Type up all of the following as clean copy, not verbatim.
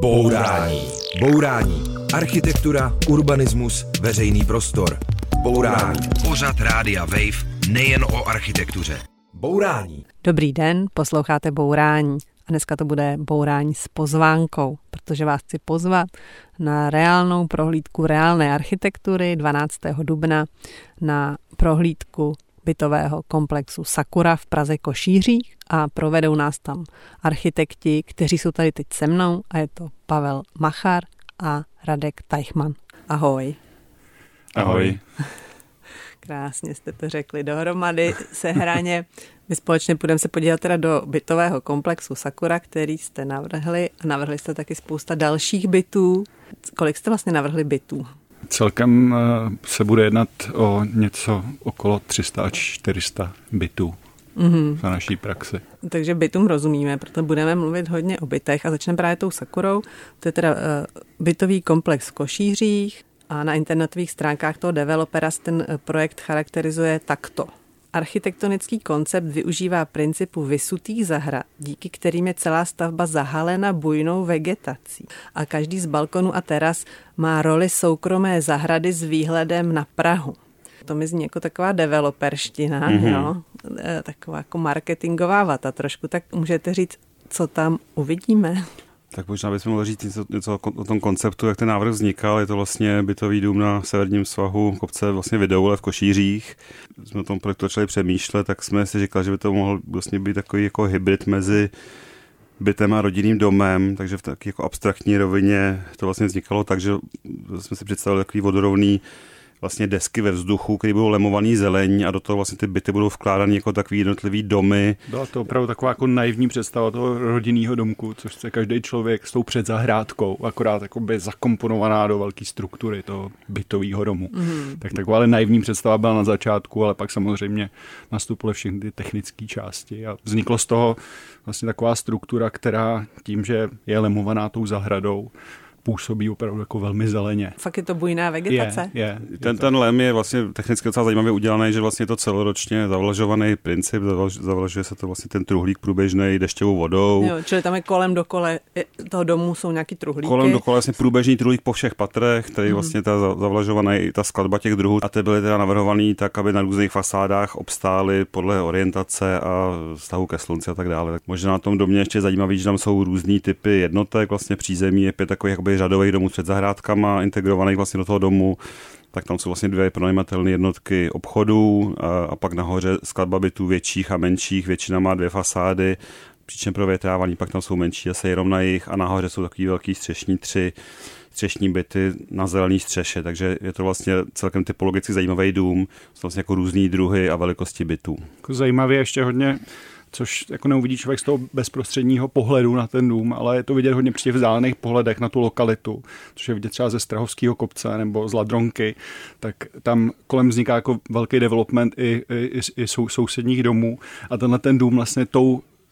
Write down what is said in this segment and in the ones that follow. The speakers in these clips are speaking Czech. Bourání. Bourání. Architektura, urbanismus, veřejný prostor. Bourání. Pořad Rádia Wave nejen o architektuře. Bourání. Dobrý den, posloucháte Bourání. A dneska to bude Bourání s pozvánkou, protože vás chci pozvat na reálnou prohlídku reálné architektury 12. dubna na prohlídku bytového komplexu Sakura v Praze Košířích a provedou nás tam architekti, kteří jsou tady teď se mnou, a je to Pavel Machar a Radek Teichman. Ahoj. Ahoj. Krásně jste to řekli dohromady sehraně. My společně půjdeme se podívat teda do bytového komplexu Sakura, který jste navrhli, a navrhli jste taky spousta dalších bytů. Kolik jste vlastně navrhli bytů? Celkem se bude jednat o něco okolo 300 až 400 bytů za naší praxi. Takže bytům rozumíme, proto budeme mluvit hodně o bytech a začneme právě tou Sakurou. To je teda bytový komplex v Košířích a na internetových stránkách toho developera se ten projekt charakterizuje takto. Architektonický koncept využívá principu vysutých zahrad, díky kterým je celá stavba zahalena bujnou vegetací. A každý z balkonů a teras má roli soukromé zahrady s výhledem na Prahu. To mi zní jako taková developerština, no? Taková jako marketingová vata trošku. Tak můžete říct, co tam uvidíme? Tak možná bychom mohli říct něco o tom konceptu, jak ten návrh vznikal. Je to vlastně bytový dům na severním svahu kopce vlastně Vidoule v Košířích. Jsme o tom projektu začali přemýšlet, tak jsme si říkali, že by to mohl vlastně být takový jako hybrid mezi bytem a rodinným domem, takže v taky jako abstraktní rovině to vlastně vznikalo tak, že jsme si představili takový vodorovný vlastně desky ve vzduchu, které budou lemovaný zelení a do toho vlastně ty byty budou vkládané jako takový jednotlivý domy. Byla to opravdu taková jako naivní představa toho rodinného domku, což se každý člověk s tou předzahrádkou, akorát jakoby zakomponovaná do velké struktury toho bytového domu. Tak taková ale naivní představa byla na začátku, ale pak samozřejmě nastupovaly všechny ty technické části a vzniklo z toho vlastně taková struktura, která tím, že je lemovaná tou zahradou, působí opravdu jako velmi zeleně. Fakt je to bujná vegetace? Je. Ten lem je vlastně technicky docela zajímavě udělaný, že vlastně je to celoročně zavlažovaný princip, zavlažuje se to vlastně ten truhlík průběžnej dešťovou vodou. Jo, čili tam je kolem dokole toho domu jsou nějaký truhlíky. Kolem dokole vlastně průběžný truhlík po všech patrech, který vlastně ta zavlažovaný, ta skladba těch druhů, a ty byly teda navrhovaný tak, aby na různých fasádách obstály podle orientace a vztahu ke slunci a tak dále. Tak možná na tom domě ještě zajímavý, že tam jsou různý typy jednotek, vlastně přízemí je pět takových řadových domů před zahrádkama, integrovaných vlastně do toho domu, tak tam jsou vlastně dvě pronajímatelné jednotky obchodů a pak nahoře skladba bytů větších a menších, většina má dvě fasády, přičem pro větrávání pak tam jsou menší zase jenom na jich a nahoře jsou takový velký střešní tři střešní byty na zelený střeše, takže je to vlastně celkem typologicky zajímavý dům, jsou vlastně jako různý druhy a velikosti bytů. Zajímavě ještě hodně, což jako neuvidí člověk z toho bezprostředního pohledu na ten dům, ale je to vidět hodně při těch vzdálených pohledech na tu lokalitu, což je vidět třeba ze Strahovského kopce nebo z Ladronky, tak tam kolem vzniká jako velký development i sousedních domů a tenhle ten dům vlastně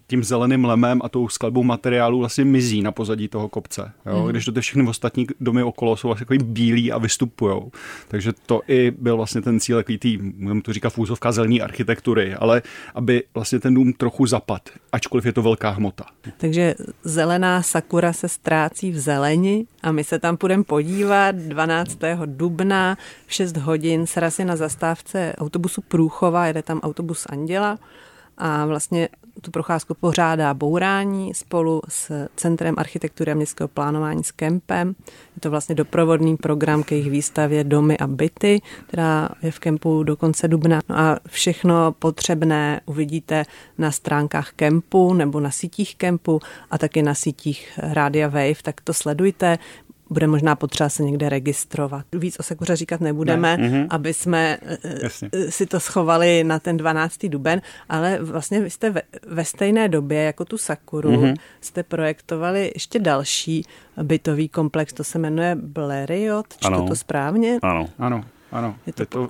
tím zeleným lemem a tou skladbou materiálu vlastně mizí na pozadí toho kopce. Jo? Když to ty všechny ostatní domy okolo jsou vlastně takový bílí a vystupujou. Takže to i byl vlastně ten cíl, takový tý, můžeme to říkat, fůzovka zelený architektury, ale aby vlastně ten dům trochu zapad, ačkoliv je to velká hmota. Takže zelená Sakura se ztrácí v zeleni a my se tam půjdeme podívat 12. dubna v 6 hodin sraz je na zastávce autobusu Průchova, jede tam autobus Anděla a vlastně tu procházku pořádá Bourání spolu s Centrem architektury a městského plánování s Kempem. Je to vlastně doprovodný program k jejich výstavě Domy a byty, která je v Kempu do konce dubna. No a všechno potřebné uvidíte na stránkách Kempu nebo na sítích Kempu a taky na sítích Rádia Wave, tak to sledujte. Bude možná potřeba se někde registrovat. Víc o Sakuře říkat nebudeme, aby jsme si to schovali na ten 12. duben, ale vlastně vy jste ve stejné době jako tu Sakuru jste projektovali ještě další bytový komplex, to se jmenuje Blériot, čtu to správně? Ano, je to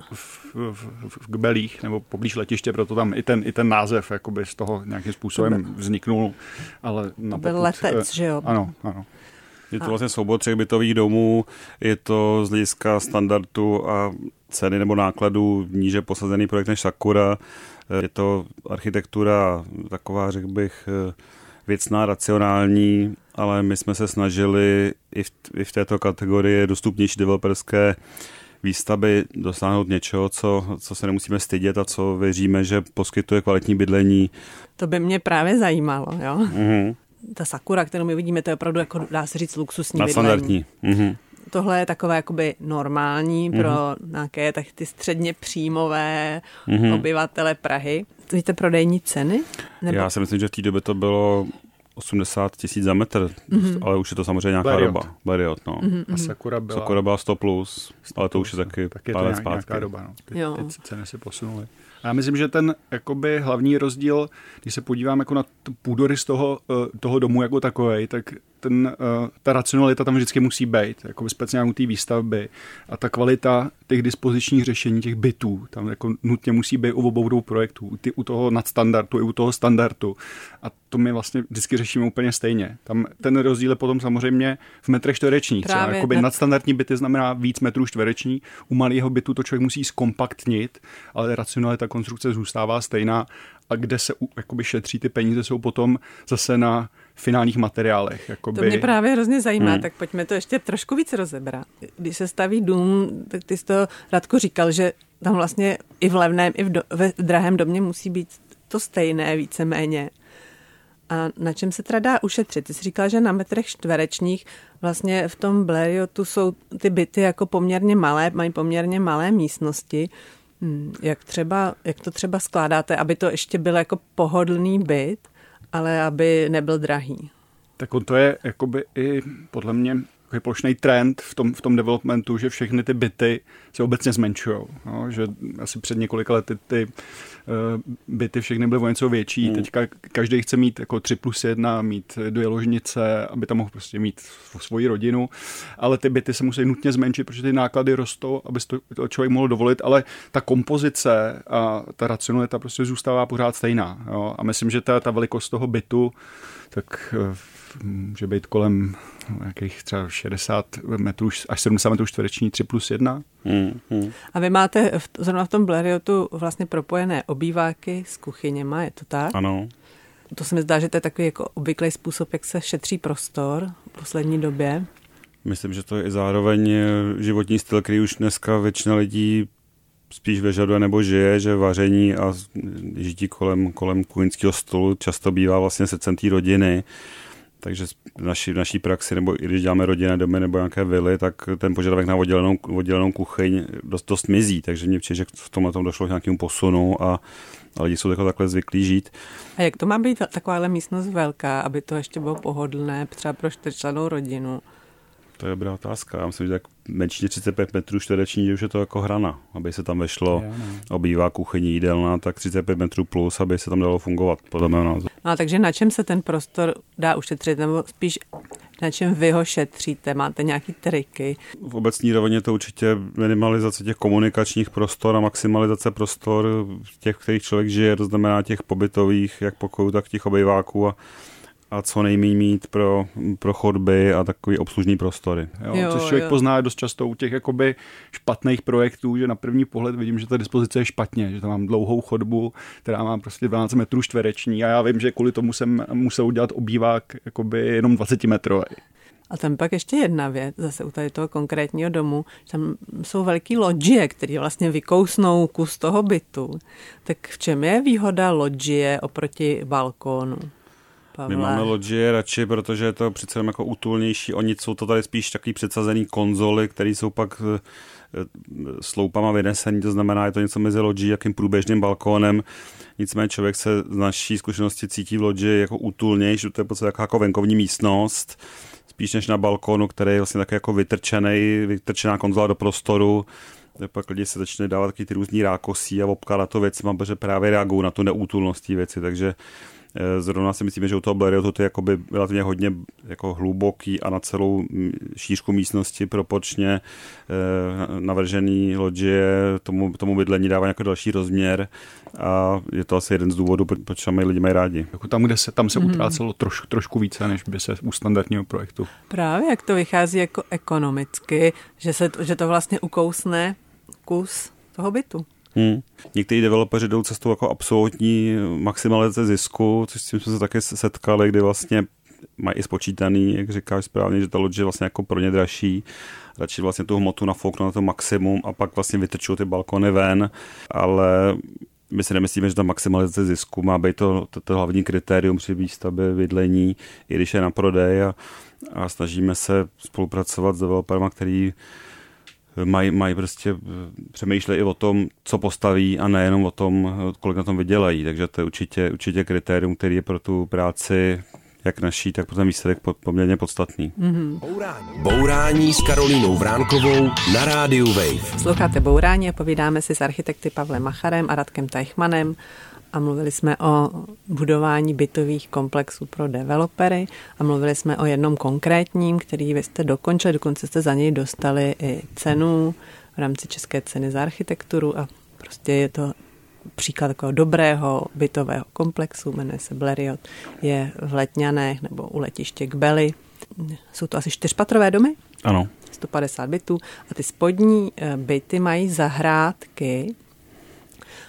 v Kbelích, nebo poblíž letiště, proto tam i ten název jakoby z toho nějakým způsobem vzniknul. Ale to byl letec, že jo? Ano. Je to vlastně soubor 3 bytových domů, je to z hlediska standardu a ceny nebo nákladů níže posazený projekt než Sakura. Je to architektura taková, řekl bych, věcná, racionální ale my jsme se snažili i v této kategorii dostupnější developerské výstavby dosáhnout něčeho, co se nemusíme stydět a co věříme, že poskytuje kvalitní bydlení. To by mě právě zajímalo, jo? Mm-hmm. Ta Sakura, kterou my vidíme, to je opravdu, jako dá se říct, luxusní bydlení. Standardní. Mm-hmm. Tohle je takové jakoby normální pro nějaké tak ty středně příjmové obyvatele Prahy. Víte prodejní ceny? Nebo? Já si myslím, že v té době to bylo 80 000 za metr, ale už je to samozřejmě nějaká doba. Blériot, no. A Sakura byla 100+, ale to už je taky pár let zpátky. Nějaká doba, no. Ty ceny se posunuly. A já myslím, že ten jakoby hlavní rozdíl, když se podívám jako na půdorys toho domu jako takovej, tak ta racionalita tam vždycky musí být, jako speciálně u té výstavby. A ta kvalita těch dispozičních řešení, těch bytů, tam jako nutně musí být u obou dvou projektů, u toho nadstandardu i u toho standardu. A to my vlastně vždycky řešíme úplně stejně. Tam ten rozdíl je potom samozřejmě v metrech čtverečních. Jakoby nadstandardní byty znamená víc metrů čtvereční, u malého bytu to člověk musí zkompaktnit, ale racionalita konstrukce zůstává stejná. A kde se jakoby šetří ty peníze, jsou potom zase na finálních materiálech. Jakoby. To mě právě hrozně zajímá, tak pojďme to ještě trošku víc rozebrat. Když se staví dům, tak ty jsi to, Radku, říkal, že tam vlastně i v levném, i ve drahém domě musí být to stejné víceméně. A na čem se teda dá ušetřit? Ty jsi říkala, že na metrech čtverečních vlastně v tom Blériotu jsou ty byty jako poměrně malé, mají poměrně malé místnosti. Jak to třeba skládáte, aby to ještě byl jako pohodlný byt, ale aby nebyl drahý? Tak to je jakoby i podle mě plošný trend v tom developmentu, že všechny ty byty se obecně zmenšují. No, že asi před několika lety ty byty všechny byly o něco větší. Teďka každý chce mít jako 3+1, mít dvě ložnice, aby tam mohl prostě mít svoji rodinu, ale ty byty se musí nutně zmenšit, protože ty náklady rostou, aby si to člověk mohl dovolit, ale ta kompozice a ta racionalita prostě zůstává pořád stejná. Jo? A myslím, že ta velikost toho bytu tak může být kolem nějakých třeba 60 metrů až 70 metrů čtvereční 3+1. A vy máte zrovna v tom Blériotu vlastně propojené obýváky s kuchyněma, je to tak? Ano. To se mi zdá, že to je takový jako obvyklý způsob, jak se šetří prostor v poslední době. Myslím, že to je i zároveň životní styl, který už dneska většina lidí spíš vyžaduje nebo žije, že vaření a žití kolem kuchyňského stolu často bývá vlastně srdcem té rodiny. Takže v naší praxi, nebo i když děláme rodinné domy nebo nějaké vily, tak ten požadavek na oddělenou kuchyň dost mizí. Takže mě přijde, že v tomhle tom došlo k nějakému posunu a lidi jsou takhle zvyklí žít. A jak to má být takováhle místnost velká, aby to ještě bylo pohodlné třeba pro čtyřčlennou rodinu? To je dobrá otázka. Já myslím, že tak menší 35 metrů čtvereční, už je to jako hrana, aby se tam vešlo obývá kuchyní, jídelna, tak 35 metrů plus, aby se tam dalo fungovat, podle mého názoru. A takže na čem se ten prostor dá ušetřit, nebo spíš na čem vy ho šetříte? Máte nějaký triky? V obecní rovině to určitě minimalizace těch komunikačních prostor a maximalizace prostor těch, v kterých člověk žije, to znamená těch pobytových, jak pokojů, tak těch obýváků a co nejméně mít pro chodby a takový obslužný prostory. Což člověk pozná dost často u těch jakoby špatných projektů, že na první pohled vidím, že ta dispozice je špatně, že tam mám dlouhou chodbu, která má prostě 12 metrů čtvereční a já vím, že kvůli tomu jsem musel udělat obývák jakoby jenom 20 metrový. A tam pak ještě jedna věc, zase u tady toho konkrétního domu, tam jsou velký lodžie, které vlastně vykousnou kus toho bytu. Tak v čem je výhoda lodžie oproti balkónu? My máme lodžie radši, protože je to přece jako útulnější. Oni jsou to tady spíš takový předsazený konzoly, které jsou pak sloupama vynesený, to znamená, je to něco mezi lodží, jakým průběžným balkónem. Nicméně člověk se z naší zkušenosti cítí v lodži jako útulnější, to je podstatě jako venkovní místnost, spíš než na balkónu, který je vlastně taky jako vytrčená konzola do prostoru. Pak lidi se začne dávat taky ty různý rákosí a obkládat to věcma, protože právě reagují na tu neútulnost té věci, takže zrovna si myslíme, že u toho Blériotu to je jakoby relativně hodně jako hluboký a na celou šířku místnosti proporčně navržený lodžie tomu bydlení dává nějaký další rozměr a je to asi jeden z důvodů, proč tam lidi mají rádi. Jako tam, kde se utrácelo trošku více, než by se u standardního projektu. Právě jak to vychází jako ekonomicky, že to vlastně ukousne kus toho bytu. Někteří developeři jdou cestou jako absolutní maximalizace zisku, což s tím jsme se taky setkali, kdy vlastně mají i spočítaný, jak říkáš správně, že ta loď je vlastně jako pro ně dražší. Radši vlastně tu hmotu nafouknou na to maximum a pak vlastně vytrčou ty balkony ven, ale my si nemyslíme, že ta maximalizace zisku má být to hlavní kritérium při výstavbě bydlení, i když je na prodej, a snažíme se spolupracovat s developerma, který mají prostě přemýšlejí i o tom, co postaví a nejenom o tom, kolik na tom vydělají. Takže to je určitě kritérium, který je pro tu práci jak naší, tak pro ten výsledek poměrně podstatný. Mm-hmm. Bourání s Karolínou Vránkovou na Rádiu Wave. Sloucháte Bourání a povídáme si s architekty Pavlem Macharem a Radkem Teichmanem a mluvili jsme o budování bytových komplexů pro developery a mluvili jsme o jednom konkrétním, který vy jste dokončili, dokonce jste za něj dostali i cenu v rámci České ceny za architekturu a prostě je to příklad takového dobrého bytového komplexu, jmenuje se Blériot, je v Letňanech nebo u letiště Kbely. Jsou to asi 4patrové domy? Ano. 150 bytů a ty spodní byty mají zahrádky.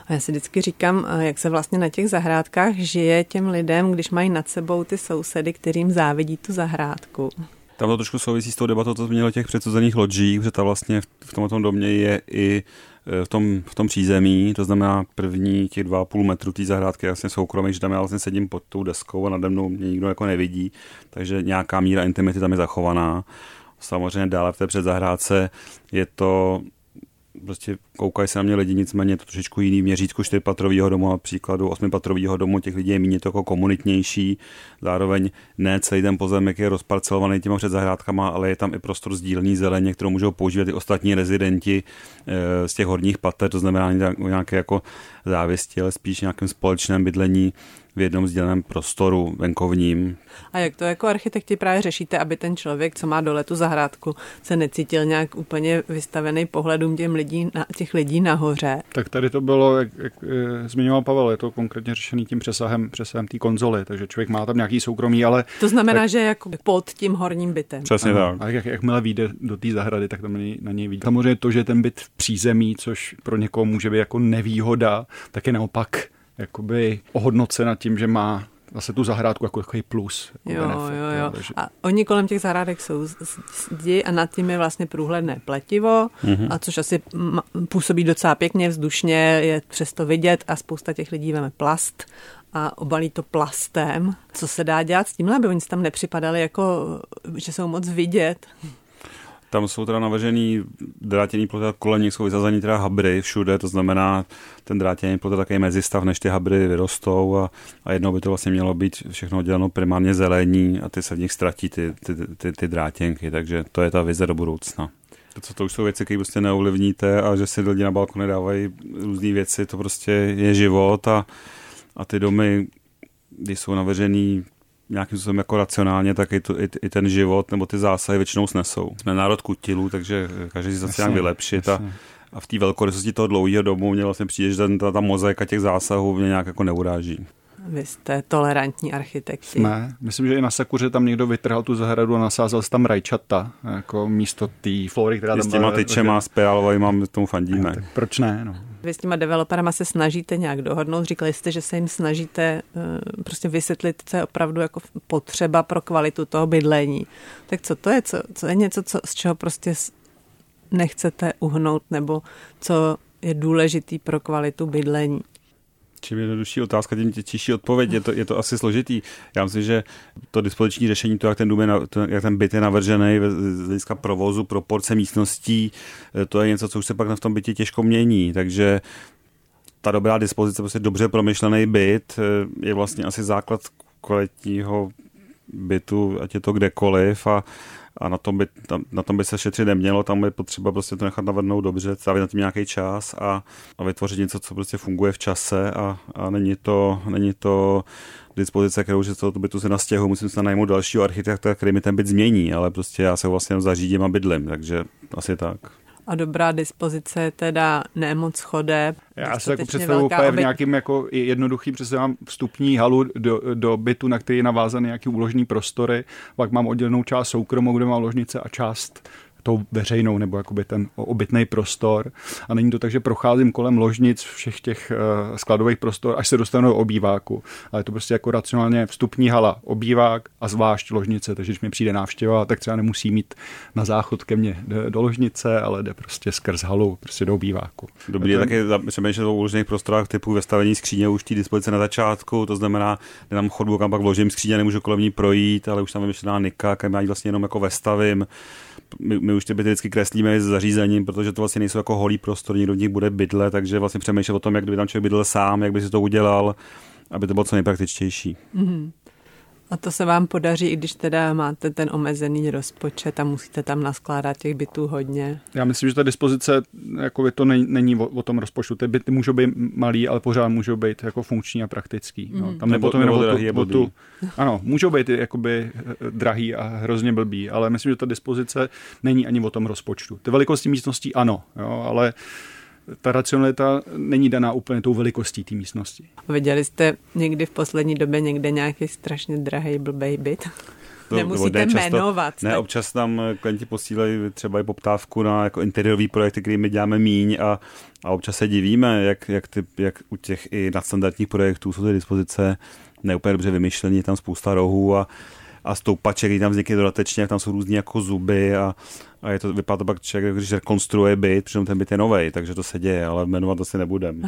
A já si vždycky říkám, jak se vlastně na těch zahrádkách žije těm lidem, když mají nad sebou ty sousedy, kterým závidí tu zahrádku. Tam to trošku souvisí s tou debatou, co změnilo těch předsuzených lodžích, že ta vlastně v tomto domě je i v tom přízemí, to znamená první těch 2,5 metru té zahrádky vlastně soukromí, že tam já vlastně sedím pod tou deskou a nade mnou mě nikdo jako nevidí, takže nějaká míra intimity tam je zachovaná. Samozřejmě dále v té předzahrádce je to, prostě koukají se na mě lidi, nicméně je to trošičku jiný měřítku 4patrového domu a příkladu 8patrového domu, těch lidí je méně, to jako komunitnější, zároveň ne celý ten pozemek je rozparcelovaný těma předzahrádkama, ale je tam i prostor sdílný zeleně, kterou můžou používat i ostatní rezidenti z těch horních pater, to znamená nějaké jako závisti, ale spíš nějakém společném bydlení v jednom sděleném prostoru venkovním. A jak to jako architekti právě řešíte, aby ten člověk, co má dole tu zahrádku, se necítil nějak úplně vystavený pohledům těch lidí nahoře? Tak tady to bylo, jak zmiňoval Pavel, je to konkrétně řešený tím přesahem té konzoly, takže člověk má tam nějaký soukromí, ale... To znamená, tak, že jako pod tím horním bytem. Přesně tak. A jakmile vyjde do té zahrady, tak tam na něj vyjde. Samozřejmě to, že ten byt v přízemí, což pro někoho může být jako nevýhoda, tak je naopak jakoby ohodnocena tím, že má zase tu zahrádku jako takový plus. Jako jo. Takže... A oni kolem těch zahrádek jsou zdi a nad tím je vlastně průhledné pletivo, a což asi působí docela pěkně, vzdušně, je přesto vidět a spousta těch lidí veme plast a obalí to plastem. Co se dá dělat s tímhle, aby oni tam nepřipadali jako, že jsou moc vidět? Tam jsou teda navržený drátěný ploty a kolem nich jsou vysazený teda habry všude, to znamená ten drátěný plot je takový mezistav, než ty habry vyrostou a jednou by to vlastně mělo být všechno děláno primárně zelení a ty se v nich ztratí ty drátěnky, takže to je ta vize do budoucna. To už jsou věci, které prostě neovlivníte a že si lidi na balkonu dávají různé věci, to prostě je život a ty domy, když jsou navržený nějakým způsobem jako racionálně, tak i ten život nebo ty zásahy většinou snesou. Jsme národ kutilů, takže každý si zase nějak vylepšit a v té velkorysosti toho dlouhého domu mě vlastně přijde, že ta mozaika těch zásahů mě nějak jako neuráží. Vy jste tolerantní architekti. Ne, myslím, že i na Sakuře tam někdo vytrhal tu zahradu a nasázel se tam rajčata, jako místo té flory, která tam... S těma tyčema, spirálovými, mám tomu fandíme. Tak proč ne, no. Vy s těma developerama se snažíte nějak dohodnout, říkali jste, že se jim snažíte prostě vysvětlit, co je opravdu jako potřeba pro kvalitu toho bydlení. Tak co to je? Co je něco, z čeho prostě nechcete uhnout, nebo co je důležitý pro kvalitu bydlení? Čím jednodušší otázka, tím těžší odpověď. Je to asi složitý. Já myslím, že to dispoziční řešení, to, jak ten dům jak ten byt je navržený z hlediska provozu, proporce místností, to je něco, co už se pak v tom bytě těžko mění. Takže ta dobrá dispozice, prostě dobře promyšlený byt, je vlastně asi základ kvalitního bytu, ať je to kdekoliv a na tom by se šetřit nemělo, tam je potřeba prostě to nechat navrhnout dobře, stavit na tím nějaký čas a vytvořit něco, co prostě funguje v čase a není to dispozice, kterou že z toho bytu se nastěhuji, musím se najmout dalšího architekta, který mi ten byt změní, ale prostě já se ho vlastně zařídím a bydlím, takže asi tak. A dobrá dispozice je teda ne moc chodeb. Já se jako představuji úplně v nějakým jako jednoduchým, představám vstupní halu do bytu, na který je navázaný nějaký úložný prostory, pak mám oddělenou část soukromou, kde mám ložnice a část tou veřejnou nebo jakoby ten obytný prostor. A není to tak, že procházím kolem ložnic všech těch skladových prostor, až se dostanu do obýváku. Ale je to prostě jako racionálně vstupní hala, obývák a zvlášť ložnice. Takže když mi přijde návštěva, tak třeba nemusí mít na záchod ke mně do ložnice, ale jde prostě skrz halu, prostě do obýváku. Dobrý, tak je přemýšlet o různých prostorách typu vestavení skříně už té dispozice na začátku, to znamená, že tam chodbu, kam pak vložím skříně, nemůžu kolem ní projít, ale už tam vymyšlená nika, kam já ji vlastně jenom jako vestavím. My už typicky vždycky kreslíme s zařízením, protože to vlastně nejsou jako holý prostor, někdo v nich bude bydlet, takže vlastně přemýšlet o tom, jak kdyby tam člověk bydlel sám, jak by si to udělal, aby to bylo co nejpraktičtější. Mm-hmm. A to se vám podaří, i když teda máte ten omezený rozpočet a musíte tam naskládat těch bytů hodně? Já myslím, že ta dispozice jako to není o tom rozpočtu. Ty byty můžou být malý, ale pořád můžou být jako funkční a praktický. No, tam nebo ano, můžou být jakoby drahý a hrozně blbý, ale myslím, že ta dispozice není ani o tom rozpočtu. Ty velikosti místností ano, jo, ale ta racionalita není daná úplně tou velikostí té místnosti. Viděli jste někdy v poslední době někde nějaký strašně drahej blbej byt? Nemusíte jmenovat. Ne, občas tam klienti posílají třeba i poptávku na jako interiérový projekty, který my děláme míň a občas se divíme, jak u těch i nadstandardních projektů jsou ty dispozice neúplně dobře vymyšlení, tam spousta rohů a stoupaček, kdy tam vznikly dodatečně, jak tam jsou různý jako zuby a je to, vypadá to pak člověk, když rekonstruuje byt, přitom ten byt je novej, takže to se děje, ale jmenovat asi nebudem.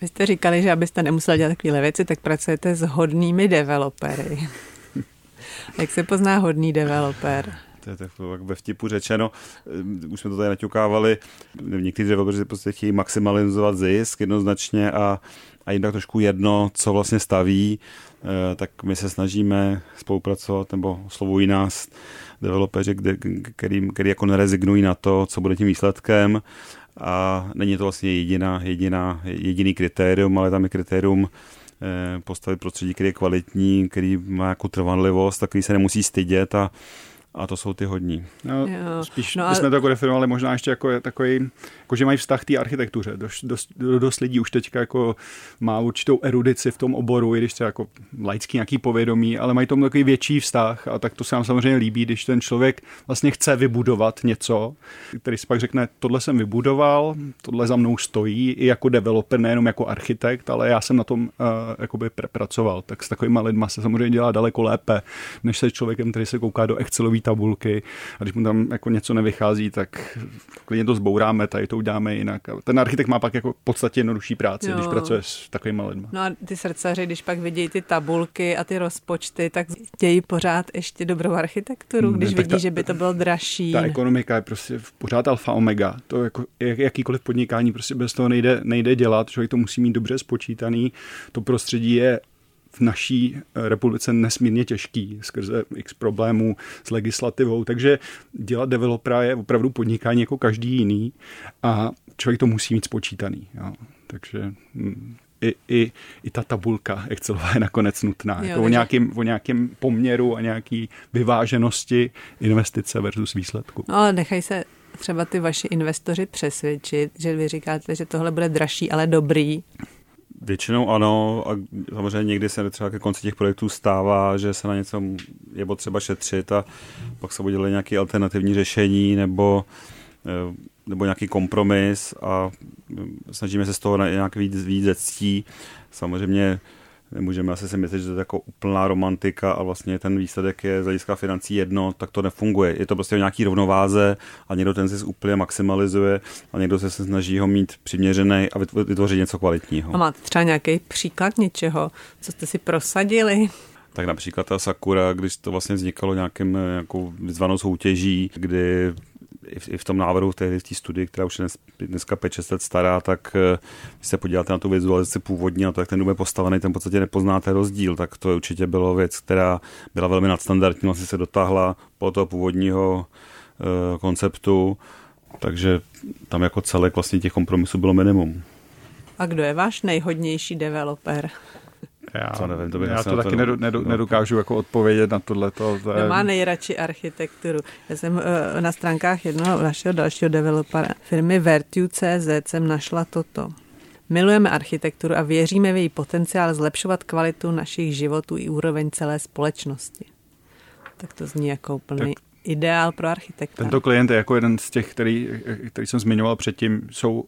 Vy jste říkali, že abyste nemuseli dělat takovéhle věci, tak pracujete s hodnými developery. Jak se pozná hodný developer? To je ve vtipu řečeno, už jsme to tady naťukávali, někteří developeři prostě chtějí maximalizovat zisk jednoznačně a jim tak trošku jedno, co vlastně staví, tak my se snažíme spolupracovat, nebo oslovují nás developeři, který jako nerezignují na to, co bude tím výsledkem a není to vlastně jediný kritérium, ale tam je kritérium postavit prostředí, který je kvalitní, který má jako trvanlivost, tak který se nemusí stydět a to jsou ty hodní. No, spíš my jsme to jako definovali možná ještě jako takový, jako že mají vztah k té architektuře. Dost lidí už teďka jako má určitou erudici v tom oboru, i když to je jako laický nějaký povědomí, ale mají tomu takový větší vztah a tak to se nám samozřejmě líbí, když ten člověk vlastně chce vybudovat něco, který si pak řekne, tohle jsem vybudoval, tohle za mnou stojí, i jako developer, nejenom jako architekt, ale já jsem na tom jakoby pracoval. Tak s takovýma lidma se samozřejmě dělá daleko lépe, než se člověkem, který se kouká do Excelový tabulky a když mu tam jako něco nevychází, tak klidně to zbouráme, tady to uděláme jinak. Ten architekt má pak jako v podstatě jednodušší práci, když pracuje s takovými lidmi. No a ty srdcaři, když pak vidějí ty tabulky a ty rozpočty, tak chtějí pořád ještě dobrou architekturu, když vidí, že by to bylo dražší. Ta ekonomika je prostě pořád alfa omega. To jako jakýkoliv podnikání prostě bez toho nejde dělat, člověk to musí mít dobře spočítaný. To prostředí je v naší republice nesmírně těžký skrze x problémů s legislativou, takže dělat developera je opravdu podnikání jako každý jiný a člověk to musí mít spočítaný. Jo. Takže i ta tabulka Excelová je nakonec nutná. Jo, jako o nějakém poměru a nějaký vyváženosti investice versus výsledku. No ale nechají se třeba ty vaši investoři přesvědčit, že vy říkáte, že tohle bude dražší, ale dobrý. Většinou ano a samozřejmě někdy se třeba ke konci těch projektů stává, že se na něco je potřeba šetřit a pak se udělají nějaké alternativní řešení nebo nějaký kompromis a snažíme se z toho nějak víc ctí. Samozřejmě nemůžeme asi si myslet, že to je jako úplná romantika a vlastně ten výsledek je z hlediska financí jedno, tak to nefunguje. Je to prostě o nějaký rovnováze a někdo ten zisk úplně maximalizuje a někdo se snaží ho mít přiměřený a vytvořit něco kvalitního. A máte třeba nějaký příklad něčeho, co jste si prosadili? Tak například ta Sakura, když to vlastně vznikalo nějakou vyzvanou soutěží, kdy i v tom návrhu v té studii, která už je dneska 5-6 let stará, tak když se podíváte na tu vizualizaci původně, a to, jak ten dům je postavený, tam v podstatě nepoznáte rozdíl, tak to určitě bylo věc, která byla velmi nadstandardní, vlastně se dotáhla po toho původního konceptu, takže tam jako celek vlastně těch kompromisů bylo minimum. A kdo je váš nejhodnější developer? Já to taky nedokážu jako odpovědět na tohleto. Kdo má nejradši architekturu? Já jsem na stránkách jednoho našeho dalšího developera firmy Vertu.cz jsem našla toto. Milujeme architekturu a věříme v její potenciál zlepšovat kvalitu našich životů i úroveň celé společnosti. Tak to zní jako úplný ideál pro architekta. Tento klient je jako jeden z těch, který jsem zmiňoval předtím, jsou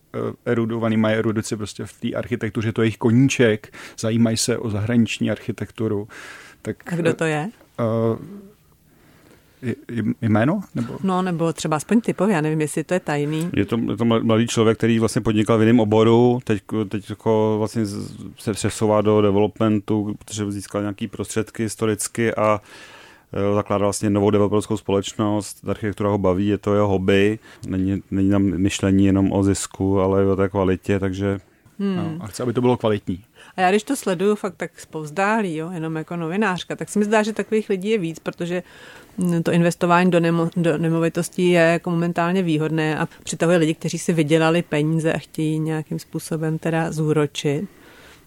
erudovaný, mají erudici prostě v té architektuře, to je jejich koníček, zajímají se o zahraniční architekturu. Tak, a kdo to je? Jméno? Nebo třeba aspoň typově, já nevím, jestli to je tajný. Je to mladý člověk, který vlastně podnikal v jiném oboru, teď jako vlastně se přesouvá do developmentu, protože získal nějaký prostředky historicky a zakládá vlastně novou developerskou společnost, architektura ho baví, je to jeho hobby, není tam myšlení jenom o zisku, ale o té kvalitě, takže... No, a chci, aby to bylo kvalitní. A já když to sleduju fakt tak zpovzdálí, jenom jako novinářka, tak si mi zdá, že takových lidí je víc, protože to investování do nemovitostí je jako momentálně výhodné a přitahuje lidi, kteří si vydělali peníze a chtějí nějakým způsobem teda zúročit.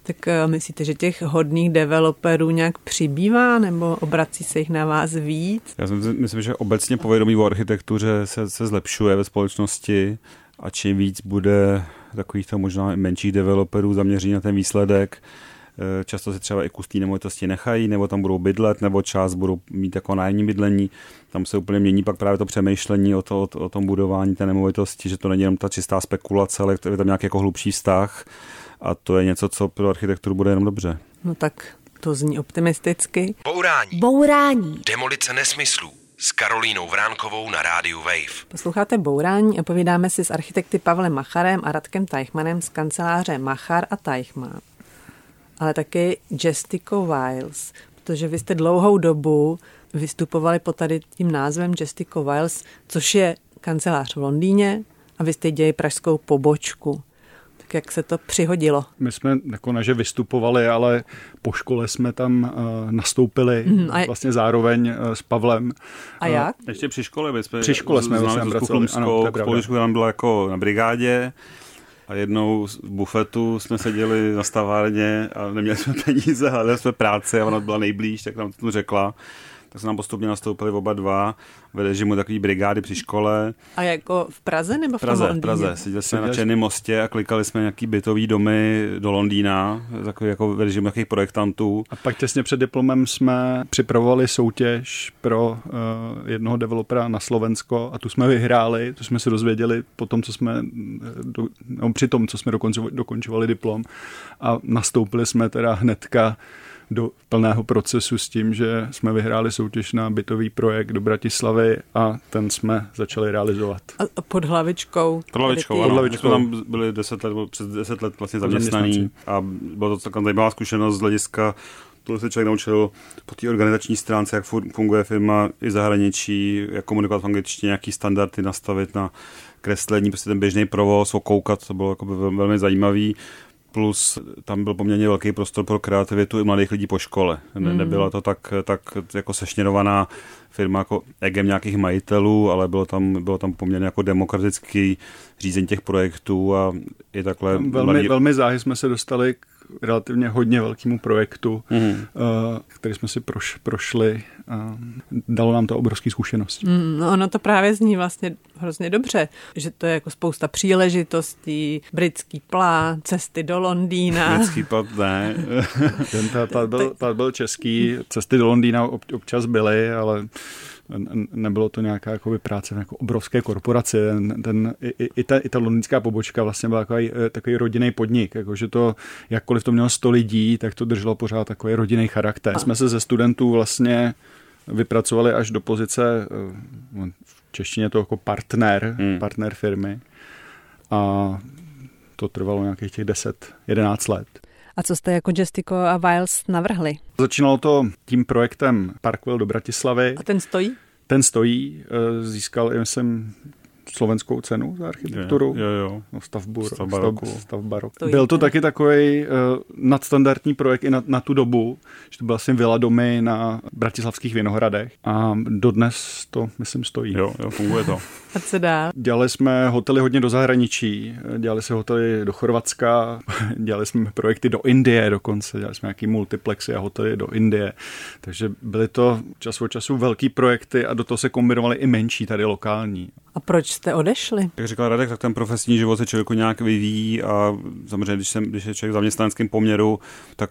Tak myslíte, že těch hodných developerů nějak přibývá nebo obrací se jich na vás víc? Já si myslím, že obecně povědomí o architektuře se zlepšuje ve společnosti a čím víc bude takovýchto možná menších developerů zaměřených na ten výsledek, často si třeba i kus té nemovitosti nechají, nebo tam budou bydlet, nebo část budou mít jako nájemní bydlení. Tam se úplně mění pak právě to přemýšlení o tom budování té nemovitosti, že to není jenom ta čistá spekulace, ale je tam nějaký jako hlubší vztah a to je něco, co pro architekturu bude jenom dobře. No tak to zní optimisticky. Bourání. Demolice nesmyslů. S Karolínou Vránkovou na Rádiu Wave. Posloucháte Bourání a povídáme si s architekty Pavlem Macharem a Radkem Teichmanem z kanceláře Machar a Teichman, ale taky Jestico Whiles, protože vy jste dlouhou dobu vystupovali pod tady tím názvem Jestico Whiles, což je kancelář v Londýně a vy jste dělali pražskou pobočku. Tak jak se to přihodilo? My jsme nakonec vystupovali, ale po škole jsme tam nastoupili vlastně zároveň s Pavlem. A jak? Ještě při škole. Při škole jsme vlastně pracovali. Pobočku tam byla jako na brigádě. A jednou v bufetu jsme seděli na stavárně a neměli jsme peníze, hledali jsme práci a ona byla nejblíž, tak nám to řekla. Tak se nám postupně nastoupili oba dva ve režimu takový brigády při škole. A jako v Praze nebo v Londýně? V Praze. Seděli jsme na Černém mostě a klikali jsme nějaký bytový domy do Londýna, takový jako ve režimu nějakých projektantů. A pak těsně před diplomem jsme připravovali soutěž pro jednoho developera na Slovensko a tu jsme vyhráli, tu jsme se dozvěděli po tom, co jsme dokončovali diplom a nastoupili jsme teda hnedka do plného procesu s tím, že jsme vyhráli soutěž na bytový projekt do Bratislavy a ten jsme začali realizovat. A pod hlavičkou? Pod hlavičkou. My jsme tam byli 10 let vlastně zaměstnaní a byla to taková zajímavá zkušenost z hlediska, tohle se člověk naučil po té organizační stránce, jak funguje firma i zahraničí, jak komunikovat v angličtině, nějaký standardy nastavit na kreslení, prostě ten běžný provoz, okoukat, to bylo jako velmi zajímavý. Plus tam byl poměrně velký prostor pro kreativitu i mladých lidí po škole. Nebyla to tak jako sešněrovaná firma jako egem nějakých majitelů, ale bylo tam poměrně jako demokratický řízení těch projektů a i takhle... Velmi záhy jsme se dostali k relativně hodně velkému projektu, který jsme si prošli a dalo nám to obrovský zkušenost. No ono to právě zní vlastně hrozně dobře, že to je jako spousta příležitostí, britský plán, cesty do Londýna. Britský plán, ne. Ten byl český, cesty do Londýna občas byly, ale nebylo to nějaká jako práce v jako obrovské korporaci. I ta londýnská pobočka vlastně byla takový rodinný podnik, jakože to, jakkoliv to mělo 100 lidí, tak to drželo pořád takový rodinný charakter. Jsme se ze studentů vlastně vypracovali až do pozice, v češtině to jako partner firmy a to trvalo nějakých těch 10-11 let. A co jste jako Jestico a Whiles navrhli? Začínalo to tím projektem Parkville do Bratislavy. A ten stojí? Ten stojí. Získal, myslím, slovenskou cenu za architekturu. Jo. No, stav baroku. Byl to taky takový nadstandardní projekt i na tu dobu, že to byla asi vila domy na Bratislavských Vinohradech a dodnes to, myslím, stojí. Jo, funguje to. A co dál? Dělali jsme hotely hodně do zahraničí, dělali se hotely do Chorvatska, dělali jsme projekty do Indie dokonce, dělali jsme nějaký multiplexy a hotely do Indie, takže byly to čas od času velký projekty a do toho se kombinovaly i menší tady lokální. A proč jste odešli? Jak říkal Radek, tak ten profesní život se člověku nějak vyvíjí a samozřejmě, když je člověk v zaměstnaneckém poměru, tak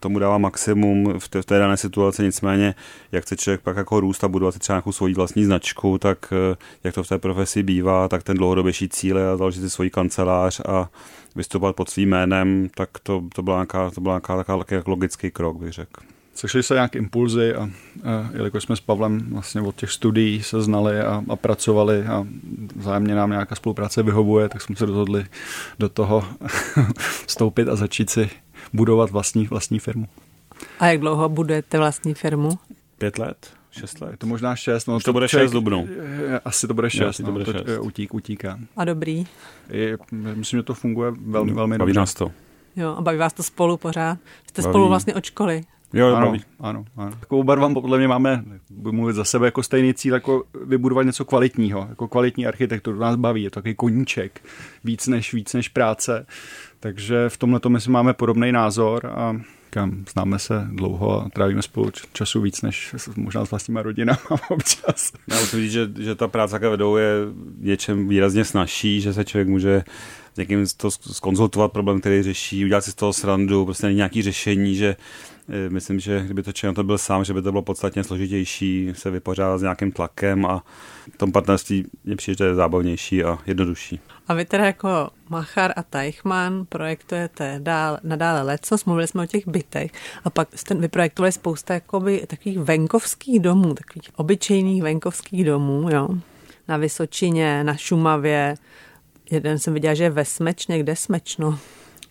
tomu dává maximum v té dané situaci, nicméně, jak chce člověk pak jako růst a budovat třeba nějakou svoji vlastní značku, tak jak to v té profesi bývá, tak ten dlouhodobější cíl je založit si svoji kancelář a vystupovat pod svým jménem, tak to byl logický krok, bych řekl. Sešli se nějak impulzy a jelikož jsme s Pavlem vlastně od těch studií se znali a pracovali a vzájemně nám nějaká spolupráce vyhovuje, tak jsme se rozhodli do toho vstoupit a začít si budovat vlastní firmu. A jak dlouho budete vlastní firmu? 5 let? 6 let? Je to možná 6. No, to bude 6 dubnů. Asi to bude 6. No, utíká. A dobrý? Myslím, že to funguje velmi dobře. Baví nás to. Jo, a baví vás to spolu pořád? Jste spolu vlastně od školy. Jo, ano. Takovou barvám podle mě máme, budu mluvit za sebe, jako stejný cíl, jako vybudovat něco kvalitního, jako kvalitní architekturu, nás baví, je to takový koníček, víc než práce, takže v tomhle to myslím máme podobný názor a známe se dlouho a trávíme spolu času víc než možná s vlastníma rodinama občas. Já musím říct, že ta práce, jaká vedou, je něčem výrazně snazší, že se člověk může s někým to zkonzultovat problém, který řeší, udělat si z toho srandu, prostě nějaký řešení, že myslím, že kdyby to člověk byl sám, že by to bylo podstatně složitější se vypořádat s nějakým tlakem a v tom partnerství mě přijde zábavnější a jednodušší. A vy teda jako Machar a Teichman projektujete nadále lecos, mluvili jsme o těch bytech a pak jste vyprojektovali spousta jakoby takových venkovských domů, takových obyčejných venkovských domů, jo, na Vysočině, na Šumavě, jeden jsem viděla, že je ve Smečně, kde je Smečno?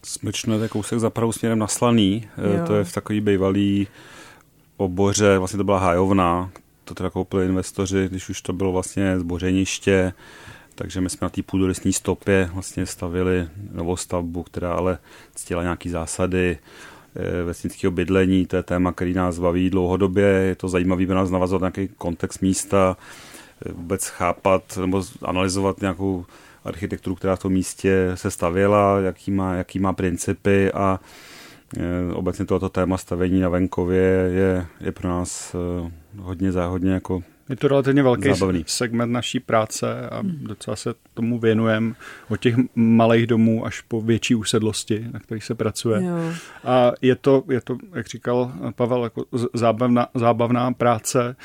Smečno je kousek za Prahou směrem na Slaný, jo. To je v takový bývalý oboře, vlastně to byla hájovna, to teda koupili investoři, když už to bylo vlastně zbořeniště, takže my jsme na té půdorysní stopě vlastně stavili novou stavbu, která ale ctila nějaký zásady vesnického bydlení, to je téma, který nás baví dlouhodobě, je to zajímavé pro nás navazovat nějaký kontext místa, vůbec chápat nebo analyzovat nějakou architekturu, která v tom místě se stavěla, jaký má principy a obecně toto téma stavění na venkově je pro nás hodně jako je to relativně velký zábavný segment naší práce a docela se tomu věnujeme od těch malých domů až po větší usedlosti, na kterých se pracuje. Jo. A je to, jak říkal Pavel, jako zábavná práce,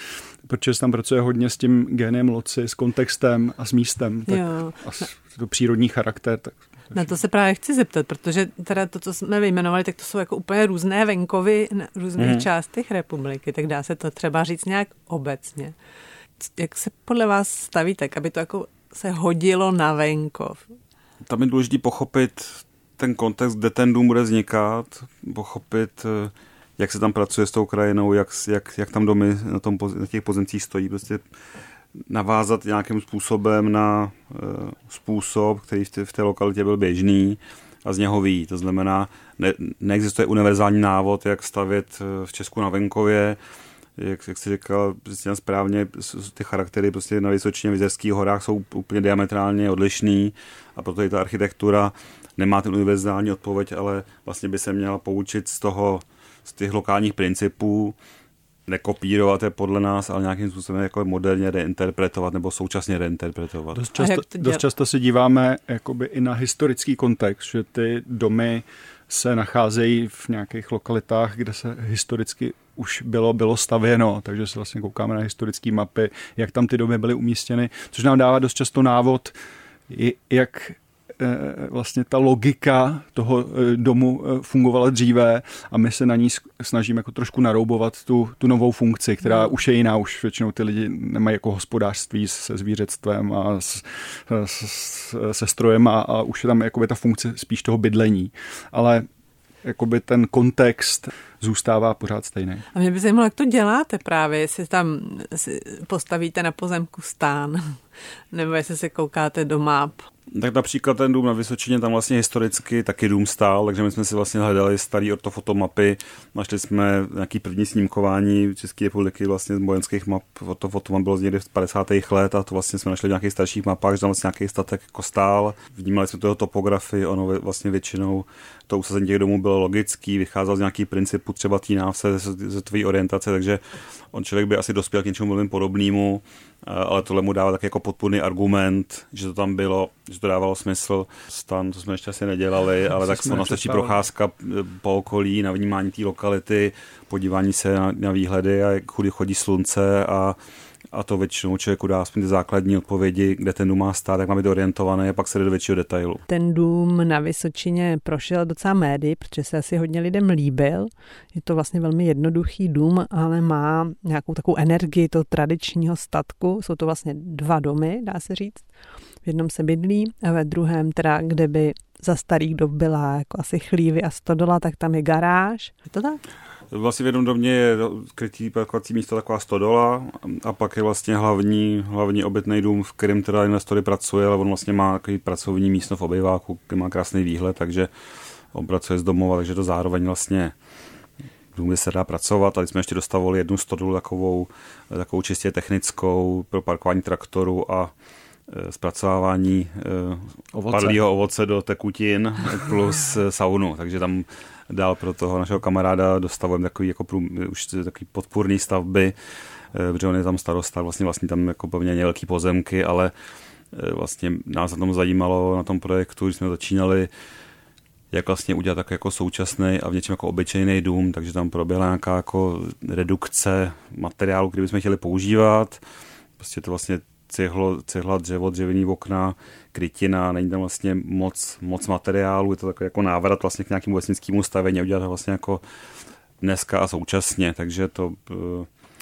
protože se tam pracuje hodně s tím génem loci, s kontextem a s místem. Tak a to přírodní charakter. Takže. Na to se právě chci zeptat, protože teda to, co jsme vyjmenovali, tak to jsou jako úplně různé venkovy na různých částech republiky, tak dá se to třeba říct nějak obecně. Jak se podle vás staví tak, aby to jako se hodilo na venkov? Tam je důležité pochopit ten kontext, kde ten dům bude vznikat, pochopit, jak se tam pracuje s tou krajinou, jak tam domy na těch pozemcích stojí, prostě navázat nějakým způsobem na způsob, který v té lokalitě byl běžný a z něho vyjít. To znamená, neexistuje univerzální návod, jak stavět v Česku na venkově, jak jsi říkal přesně správně, ty charaktery prostě na Vysočině, v Jizerských horách jsou úplně diametrálně odlišný a proto i ta architektura nemá ten univerzální odpověď, ale vlastně by se měla poučit z těch lokálních principů, nekopírovat je podle nás, ale nějakým způsobem jako moderně reinterpretovat nebo současně reinterpretovat. Dost často se díváme jakoby i na historický kontext, že ty domy se nacházejí v nějakých lokalitách, kde se historicky už bylo stavěno, takže se vlastně koukáme na historické mapy, jak tam ty domy byly umístěny, což nám dává dost často návod, jak vlastně ta logika toho domu fungovala dříve a my se na ní snažíme jako trošku naroubovat tu novou funkci, která už je jiná, už většinou ty lidi nemají jako hospodářství se zvířectvem a se strojem a už je tam jakoby ta funkce spíš toho bydlení, ale jakoby ten kontext zůstává pořád stejný. A mě by zajímalo, jak to děláte právě, jestli tam postavíte na pozemku stán, nebo jestli se koukáte do map. Tak například ten dům na Vysočině, tam vlastně historicky taky dům stál, takže my jsme si vlastně hledali starý ortofotomapy, našli jsme nějaký první snímkování České republiky vlastně z vojenských map, ortofotomap bylo z někdy z 50. let a to vlastně jsme našli v nějakých starších mapách, že tam vlastně nějaký statek jako stál, vnímali jsme toho topografii, ono vlastně většinou to usazení těch domů bylo logický, vycházelo z nějakých principů potřeba té návce ze tvojí orientace, takže on člověk by asi dospěl k něčemu podobnému, ale tohle mu dává tak jako podpůrný argument, že to tam bylo, že to dávalo smysl. Stan, to jsme ještě asi nedělali, ale tak ona stačí procházka po okolí, na vnímání té lokality, podívání se na výhledy a kudy chodí slunce a to většinou člověku dá aspoň ty základní odpovědi, kde ten dům má stát, jak má být orientovaný a pak se jde do většího detailu. Ten dům na Vysočině prošel docela médii, protože se asi hodně lidem líbil. Je to vlastně velmi jednoduchý dům, ale má nějakou takovou energii toho tradičního statku. Jsou to vlastně dva domy, dá se říct. V jednom se bydlí a ve druhém, teda, kde by za starých dob byla jako asi chlívy a stodola, tak tam je garáž. Je to tak? Vlastně v jednom domě je krytý parkovací místo taková stodola a pak je vlastně hlavní obytný dům, v kterém teda investory pracuje, ale on vlastně má takový pracovní místo v obýváku, kde má krásný výhled, takže on pracuje z domova, takže to zároveň vlastně dům, kde se dá pracovat. Tady jsme ještě dostavili jednu stodolu takovou čistě technickou pro parkování traktoru a zpracovávání padlého ovoce do tekutin plus saunu, takže tam dál pro toho našeho kamaráda dostavujeme takový, jako už takový podpůrný stavby, protože on je tam starosta, vlastně tam jako pevně nějaký pozemky, ale vlastně nás na tom zajímalo na tom projektu, když jsme začínali, jak vlastně udělat tak jako současný a v něčem jako obyčejný dům, takže tam proběhla nějaká jako redukce materiálu, který bychom chtěli používat, prostě to vlastně cihla, dřevo, dřevěný okna, krytina, není tam vlastně moc materiálu, je to takový jako návrat vlastně k nějakému vesnickému stavení, udělat ho vlastně jako dneska a současně, takže to...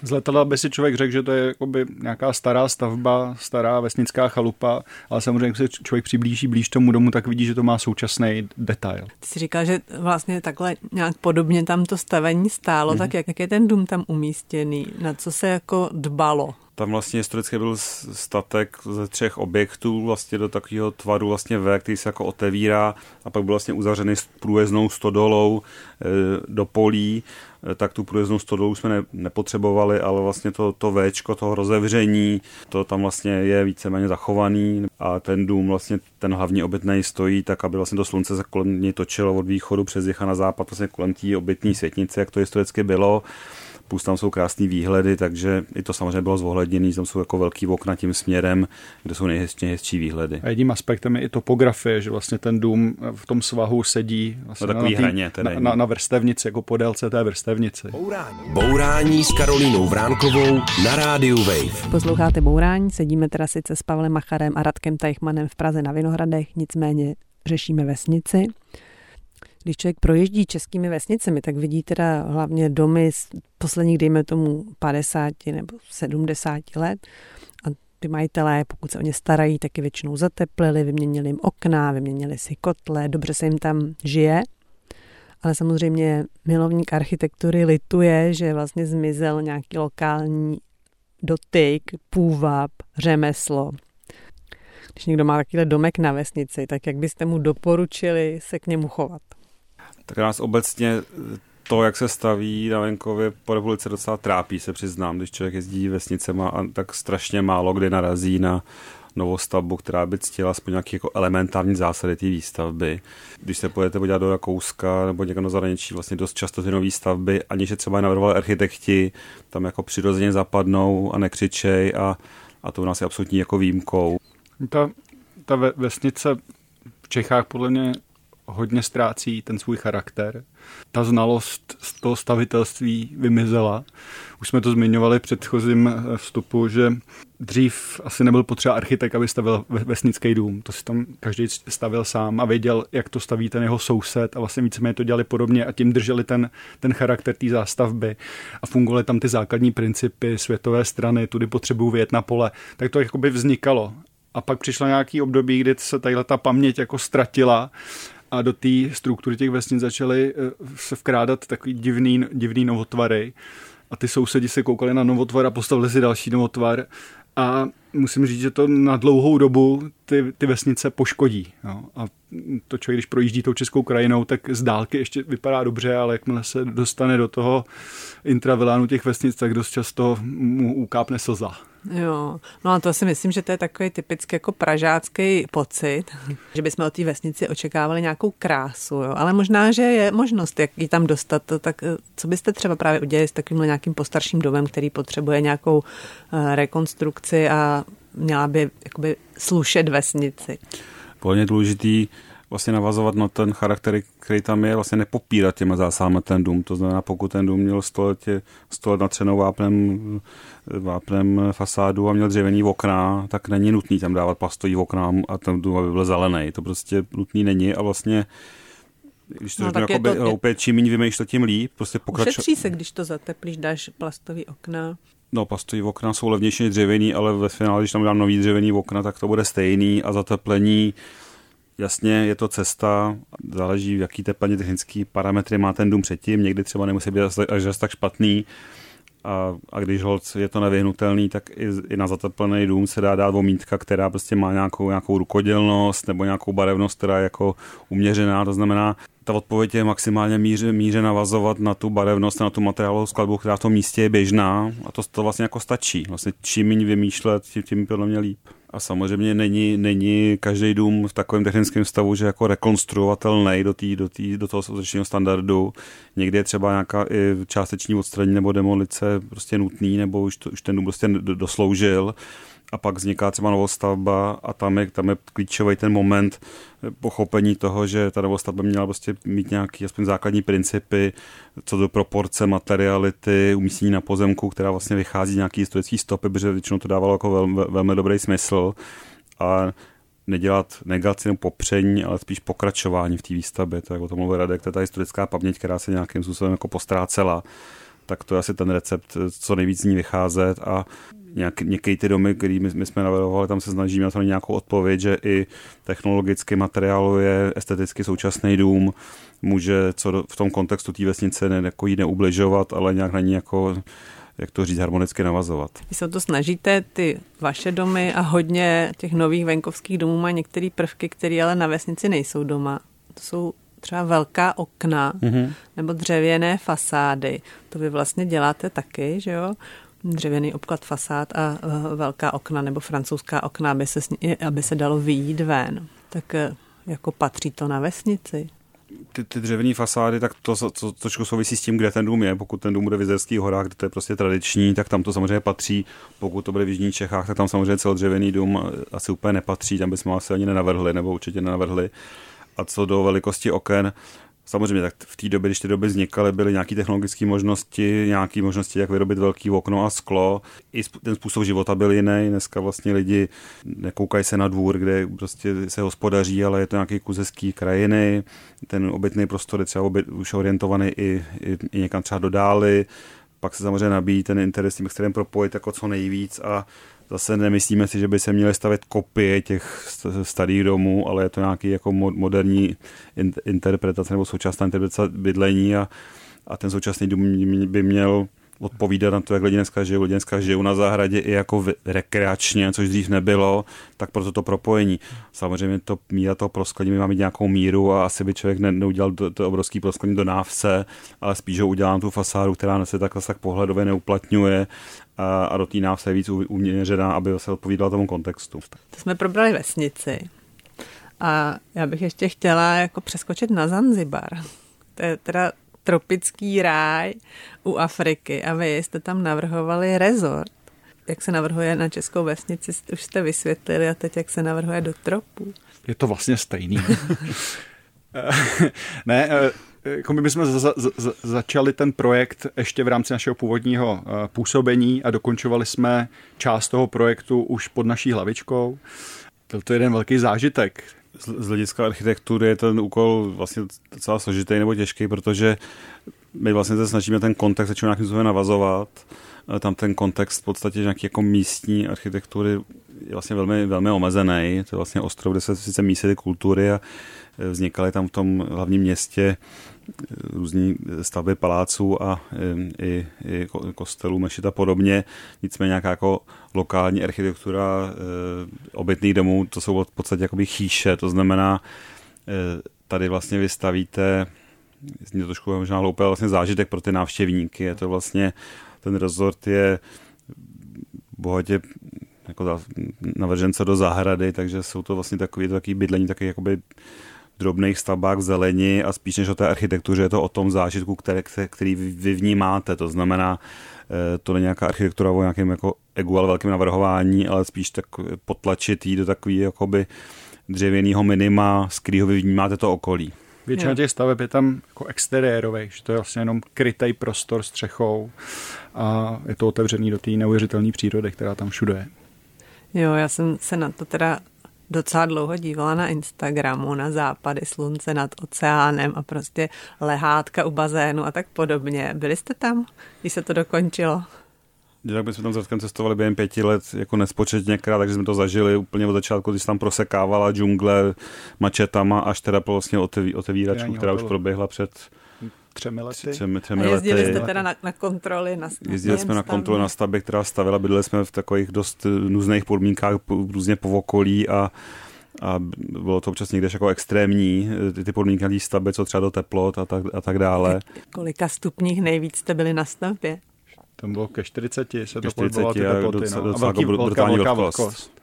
Z letadla by si člověk řekl, že to je jakoby nějaká stará stavba, stará vesnická chalupa, ale samozřejmě, když se člověk přiblíží blíž tomu domu, tak vidí, že to má současný detail. Ty jsi říkal, že vlastně takhle nějak podobně tam to stavení stálo, tak jak je ten dům tam umístěný, na co se jako dbalo? Tam vlastně historicky byl statek ze 3 objektů vlastně do takového tvaru vlastně V, který se jako otevírá a pak byl vlastně uzavřený s průjezdnou stodolou do polí, tak tu průjezdnou stodolu jsme nepotřebovali, ale vlastně to Včko toho rozevření, to tam vlastně je víceméně zachovaný a ten dům vlastně, ten hlavní obytnej stojí tak, aby vlastně to slunce se kolem něj točilo od východu přes jih a na západ vlastně kolem té obytní světnice, jak to historicky bylo. Plus tam jsou krásný výhledy, takže i to samozřejmě bylo zohledněné, tam jsou jako velký okna tím směrem, kde jsou nejhezčí výhledy. A jedním aspektem je i topografie, že vlastně ten dům v tom svahu sedí vlastně na vrstevnici, jako podélce té vrstevnice. Bourání s Karolínou Vránkovou na rádiu Wave. Posloucháte Bourání, sedíme teda sice s Pavlem Macharem a Radkem Teichmanem v Praze na Vinohradech, nicméně řešíme vesnici. Když člověk projezdí českými vesnicemi, tak vidí teda hlavně domy z posledních, dejme tomu, 50 nebo 70 let. A ty majitelé, pokud se o ně starají, taky většinou zateplili, vyměnili jim okna, vyměnili si kotle, dobře se jim tam žije. Ale samozřejmě milovník architektury lituje, že vlastně zmizel nějaký lokální dotyk, půvab, řemeslo. Když někdo má takovýhle domek na vesnici, tak jak byste mu doporučili se k němu chovat? Tak nás obecně to, jak se staví na venkově po republice, docela trápí, se přiznám. Když člověk jezdí vesnicema, a tak strašně málo kdy narazí na novostavbu, která by ctila aspoň nějaké jako elementární zásady té výstavby. Když se půjdete podívat do Rakouska nebo někam do zahraničí, vlastně dost často ty nové stavby, aniž je třeba navrhovali architekti, tam jako přirozeně zapadnou a nekřičej a to u nás je absolutní jako výjimkou. Ta vesnice v Čechách podle mě hodně ztrácí ten svůj charakter. Ta znalost z toho stavitelství vymizela. Už jsme to zmiňovali v předchozím vstupu, že dřív asi nebyl potřeba architekt, aby stavil vesnický dům. To si tam každý stavil sám a věděl, jak to staví ten jeho soused a vlastně víceméně to dělali podobně a tím drželi ten charakter té zástavby a fungovaly tam ty základní principy, světové strany, tudy potřebuju vyjet na pole. Tak to jakoby vznikalo. A pak přišlo nějaký období, kdy se tadyhle ta paměť jako ztratila a do té struktury těch vesnic začaly se vkrádat takový divný novotvary. A ty sousedi se koukali na novotvar a postavili si další novotvar a musím říct, že to na dlouhou dobu ty vesnice poškodí. Jo. A to člověk, když projíždí tou českou krajinou, tak z dálky ještě vypadá dobře, ale jakmile se dostane do toho intravilánu těch vesnic, tak dost často mu ukápne slza. Jo, no a to si myslím, že to je takový typický jako pražácký pocit, že bychom od té vesnici očekávali nějakou krásu, jo. Ale možná, že je možnost, jak ji tam dostat, tak co byste třeba právě udělali s takovým nějakým postarším domem, který potřebuje nějakou rekonstrukci a měla by jakoby slušet vesnici? Pro mě důležitý vlastně navazovat na ten charakter, který tam je, vlastně nepopírat těma zásahama ten dům. To znamená, pokud ten dům měl 100 let natřenou vápnem fasádu a měl dřevěný okna, tak není nutný tam dávat plastový okna a ten dům, aby byl zelený. To prostě nutný není a vlastně když to roupě, čím méně vymýšlíš, to tím líp. Prostě ušetří se, když to zateplíš, dáš plastový okna. No, plastový okna jsou levnější dřevěný, ale ve finále, když tam dám nový dřevěný okna, tak to bude stejný a zateplení. Jasně, je to cesta, záleží, v jaký teplně technický parametry má ten dům předtím, někdy třeba nemusí být až tak špatný a když holc je to nevyhnutelný, tak i na zateplený dům se dá dát omítka, která prostě má nějakou rukodělnost nebo nějakou barevnost, která je jako uměřená, to znamená, ta odpověď je maximálně míře navazovat na tu barevnost, na tu materiálovou skladbu, která v tom místě je běžná a to vlastně jako stačí. Vlastně čím méně vymýšlet, tím podle mě líp. A samozřejmě není každý dům v takovém technickém stavu, že jako rekonstruovatelný do toho skutečného standardu. Někdy je třeba nějaká i částeční odstranění nebo demolice prostě nutný, nebo už ten dům prostě dosloužil. A pak vzniká třeba novostavba a tam je klíčový ten moment pochopení toho, že ta novostavba měla prostě mít nějaký aspoň základní principy co do proporce, materiality, umístění na pozemku, která vlastně vychází z nějaký historický stopy, protože většinou to dávalo jako velmi dobrý smysl a nedělat negaci nebo popření, ale spíš pokračování v té výstavbě. Tak o tom mluvil Radek, to je ta historická paměť, která se nějakým způsobem jako postrácela. Tak to je asi ten recept, co nejvíc z ní vycházet a některé ty domy, které my jsme navrhovali, tam se snažíme na nějakou odpověď, že i technologicky, materiálově, esteticky současný dům může v tom kontextu té vesnice jako jí neubližovat, ale nějak na ní jako, jak to říct, harmonicky navazovat. Vy se to snažíte, ty vaše domy a hodně těch nových venkovských domů má některé prvky, které ale na vesnici nejsou doma. To jsou třeba velká okna nebo dřevěné fasády. To vy vlastně děláte taky, že jo? Dřevěný obklad fasád a velká okna nebo francouzská okna, aby se dalo vyjít ven. Tak jako patří to na vesnici? Ty dřevěné fasády, tak to trošku souvisí s tím, kde ten dům je. Pokud ten dům bude v Jizerských horách, kde to je prostě tradiční, tak tam to samozřejmě patří. Pokud to bude v Jižních Čechách, tak tam samozřejmě celodřevěný dům asi úplně nepatří. Tam bychom asi ani nenavrhli, nebo určitě nenavrhli. A co do velikosti oken, samozřejmě, tak v té době, když ty doby vznikaly, byly nějaké technologické možnosti, nějaké možnosti, jak vyrobit velký okno a sklo. I ten způsob života byl jiný. Dneska vlastně lidi nekoukají se na dvůr, kde prostě se hospodaří, ale je to nějaký kus hezký krajiny. Ten obytný prostor je třeba už orientovaný i někam třeba do dály. Pak se samozřejmě nabíjí ten interes tím extrémem propojit jako co nejvíc a zase nemyslíme si, že by se měly stavět kopie těch starých domů, ale je to nějaký jako moderní interpretace nebo současná interpretace bydlení a ten současný dům by měl odpovídat na to, jak lidi dneska žijou. Lidi dneska žijou na zahradě i jako rekreačně, což dřív nebylo, tak proto to propojení. Samozřejmě to míra toho prosklenění má mít nějakou míru a asi by člověk neudělal to obrovský prosklenění do návse, ale spíš ho udělám tu fasádu, která se takhle tak pohledově neuplatňuje a do té návse je víc uměřená, aby se odpovídala tomu kontextu. To jsme probrali vesnici a já bych ještě chtěla jako přeskočit na Zanzibar. To je teda tropický ráj u Afriky a vy jste tam navrhovali resort. Jak se navrhuje na českou vesnici, už jste vysvětlili a teď jak se navrhuje do tropu. Je to vlastně stejný. Ne, jako my bychom začali ten projekt ještě v rámci našeho původního působení a dokončovali jsme část toho projektu už pod naší hlavičkou. Byl to jeden velký zážitek. Z hlediska architektury je ten úkol vlastně docela složitý nebo těžký, protože my vlastně se snažíme ten kontext začít nějakým způsobem navazovat. Tam ten kontext v podstatě nějaký jako místní architektury je vlastně velmi, velmi omezený. To je vlastně ostrov, kde se sice mísily kultury a vznikaly tam v tom hlavním městě různí stavby paláců a i kostelů, mešit a podobně. Nicméně nějaká jako lokální architektura obytných domů, to jsou v podstatě jakoby chýše, to znamená, tady vlastně vystavíte, je trošku možná hloupé, vlastně zážitek pro ty návštěvníky. Je to vlastně, ten resort je bohatě jako navržence do zahrady, takže jsou to vlastně takové bydlení, taky jakoby drobných stavbách v zeleni a spíš než o té architektuře je to o tom zážitku, který vy vnímáte. To znamená, to není nějaká architektura o nějakém jako egu, ale velkém navrhování, ale spíš tak potlačit jí do takový jakoby dřevěného minima, z kterého vy vnímáte to okolí. Většina těch staveb je tam jako exteriérovej, že to je vlastně jenom krytej prostor střechou a je to otevřený do té neuvěřitelné přírody, která tam všude je. Jo, já jsem se na to teda docela dlouho dívala na Instagramu, na západy slunce nad oceánem a prostě lehátka u bazénu a tak podobně. Byli jste tam, když se to dokončilo? Tak my jsme tam s Radkem cestovali během 5 let jako nespočetněkrát, takže jsme to zažili úplně od začátku, když se tam prosekávala džungle mačetama až teda po vlastně otevíračku, která už proběhla před 3 lety. A jezdili jste teda na kontroly? Jezdili jsme na kontroly na stavbě, která stavila, bydleli jsme v takových dost nuzných podmínkách, různě po okolí a bylo to občas někde jako extrémní, ty podmínky na té stavbě, co třeba do teplot a tak dále. Kolika stupních nejvíc jste byli na stavbě? Tam bylo ke 40, se to pohybovalo ty teploty, a velká vlhkost.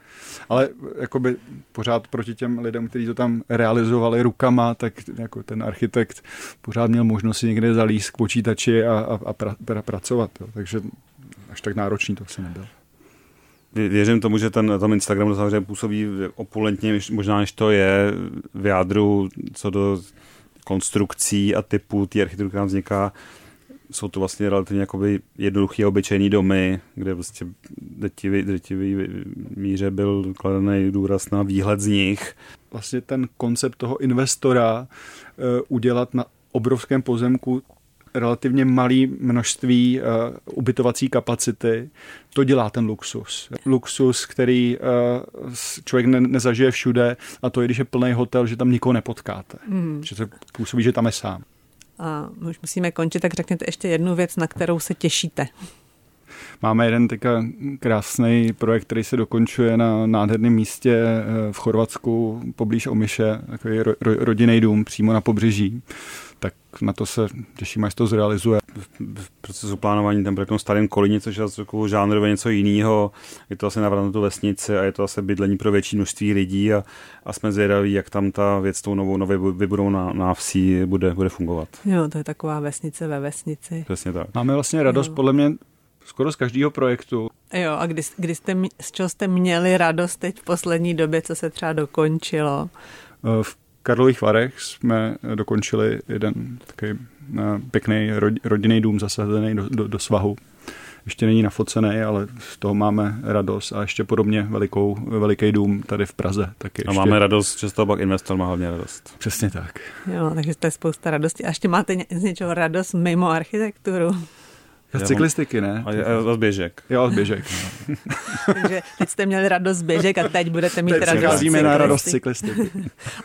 Ale jakoby pořád proti těm lidem, kteří to tam realizovali rukama, tak jako ten architekt pořád měl možnost si někde zalíst k počítači a pracovat. Jo. Takže až tak náročný to asi nebylo. Věřím tomu, že tam Instagram samozřejmě působí opulentně, možná než to je v jádru, co do konstrukcí a typu té architektury, která vzniká. Jsou to vlastně relativně jakoby jednoduchý a obyčejný domy, kde vlastně drtivý míře byl kladený důraz na výhled z nich. Vlastně ten koncept toho investora udělat na obrovském pozemku relativně malé množství ubytovací kapacity, to dělá ten luxus. Luxus, který člověk nezažije všude, a to je, když je plný hotel, že tam nikoho nepotkáte. Že to působí, že tam je sám. A už musíme končit, tak řekněte ještě jednu věc, na kterou se těšíte. Máme jeden teďka krásný projekt, který se dokončuje na nádherném místě v Chorvatsku poblíž Omiše, takový rodinný dům přímo na pobřeží. Tak na to se těšíme, až to zrealizuje. V procesu plánování tam řeknu starém Kolíně, což je takovou žánrově něco jiného. Je to asi navrat na tu vesnici a je to asi bydlení pro větší množství lidí a jsme zvědaví, jak tam ta věc tou novou vybudou na vsí bude fungovat. Jo, to je taková vesnice ve vesnici. Přesně tak. Máme vlastně radost, podle mě, skoro z každého projektu. Jo, a z čeho jste měli radost teď v poslední době, co se třeba dokončilo? V Karlových Varech jsme dokončili jeden takový pěkný rodinný dům zasazený do svahu. Ještě není nafocený, ale z toho máme radost a ještě podobně veliký dům tady v Praze. Taky ještě. A máme radost, že z toho pak investor má hlavně radost. Přesně tak. Jo, takže to je spousta radosti. A ještě máte z něčeho radost mimo architekturu. Z cyklistiky, ne? A z běžek. Jo, z běžek. Takže teď jste měli radost z běžek a teď budete mít radost z cyklistiky.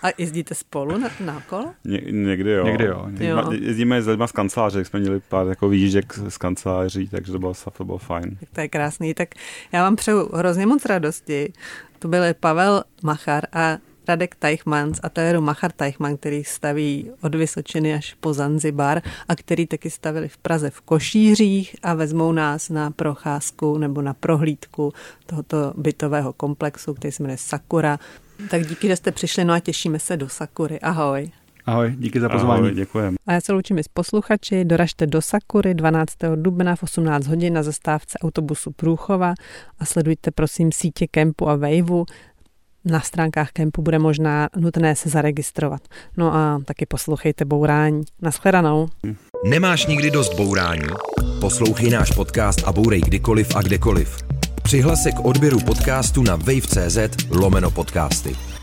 A jezdíte spolu na kolo? Někdy jo. Jezdíme s lidma z kanceláře, jsme měli pár jako výjížděk z kanceláří, takže to bylo fajn. Tak to je krásný. Tak já vám přeju hrozně moc radosti. To byli Pavel Machar a Radek Teichman z ateliéru Machar Teichman, který staví od Vysočiny až po Zanzibar a který taky stavili v Praze v Košířích a vezmou nás na procházku nebo na prohlídku tohoto bytového komplexu, který se jmenuje Sakura. Tak díky, že jste přišli, no a těšíme se do Sakury. Ahoj. Ahoj, díky za pozvání. Ahoj, děkujem. A já se loučím i s posluchači. Doražte do Sakury 12. dubna v 18 hodin na zastávce autobusu Průchova a sledujte prosím sítě Kempu a Waveu. Na stránkách Kempu bude možná nutné se zaregistrovat. No a taky poslouchejte Bourání. Naschledanou. Nemáš nikdy dost Bourání? Poslouchej náš podcast a bourej kdykoliv a kdekoliv. Přihlas se k odběru podcastu na wave.cz/podcasty.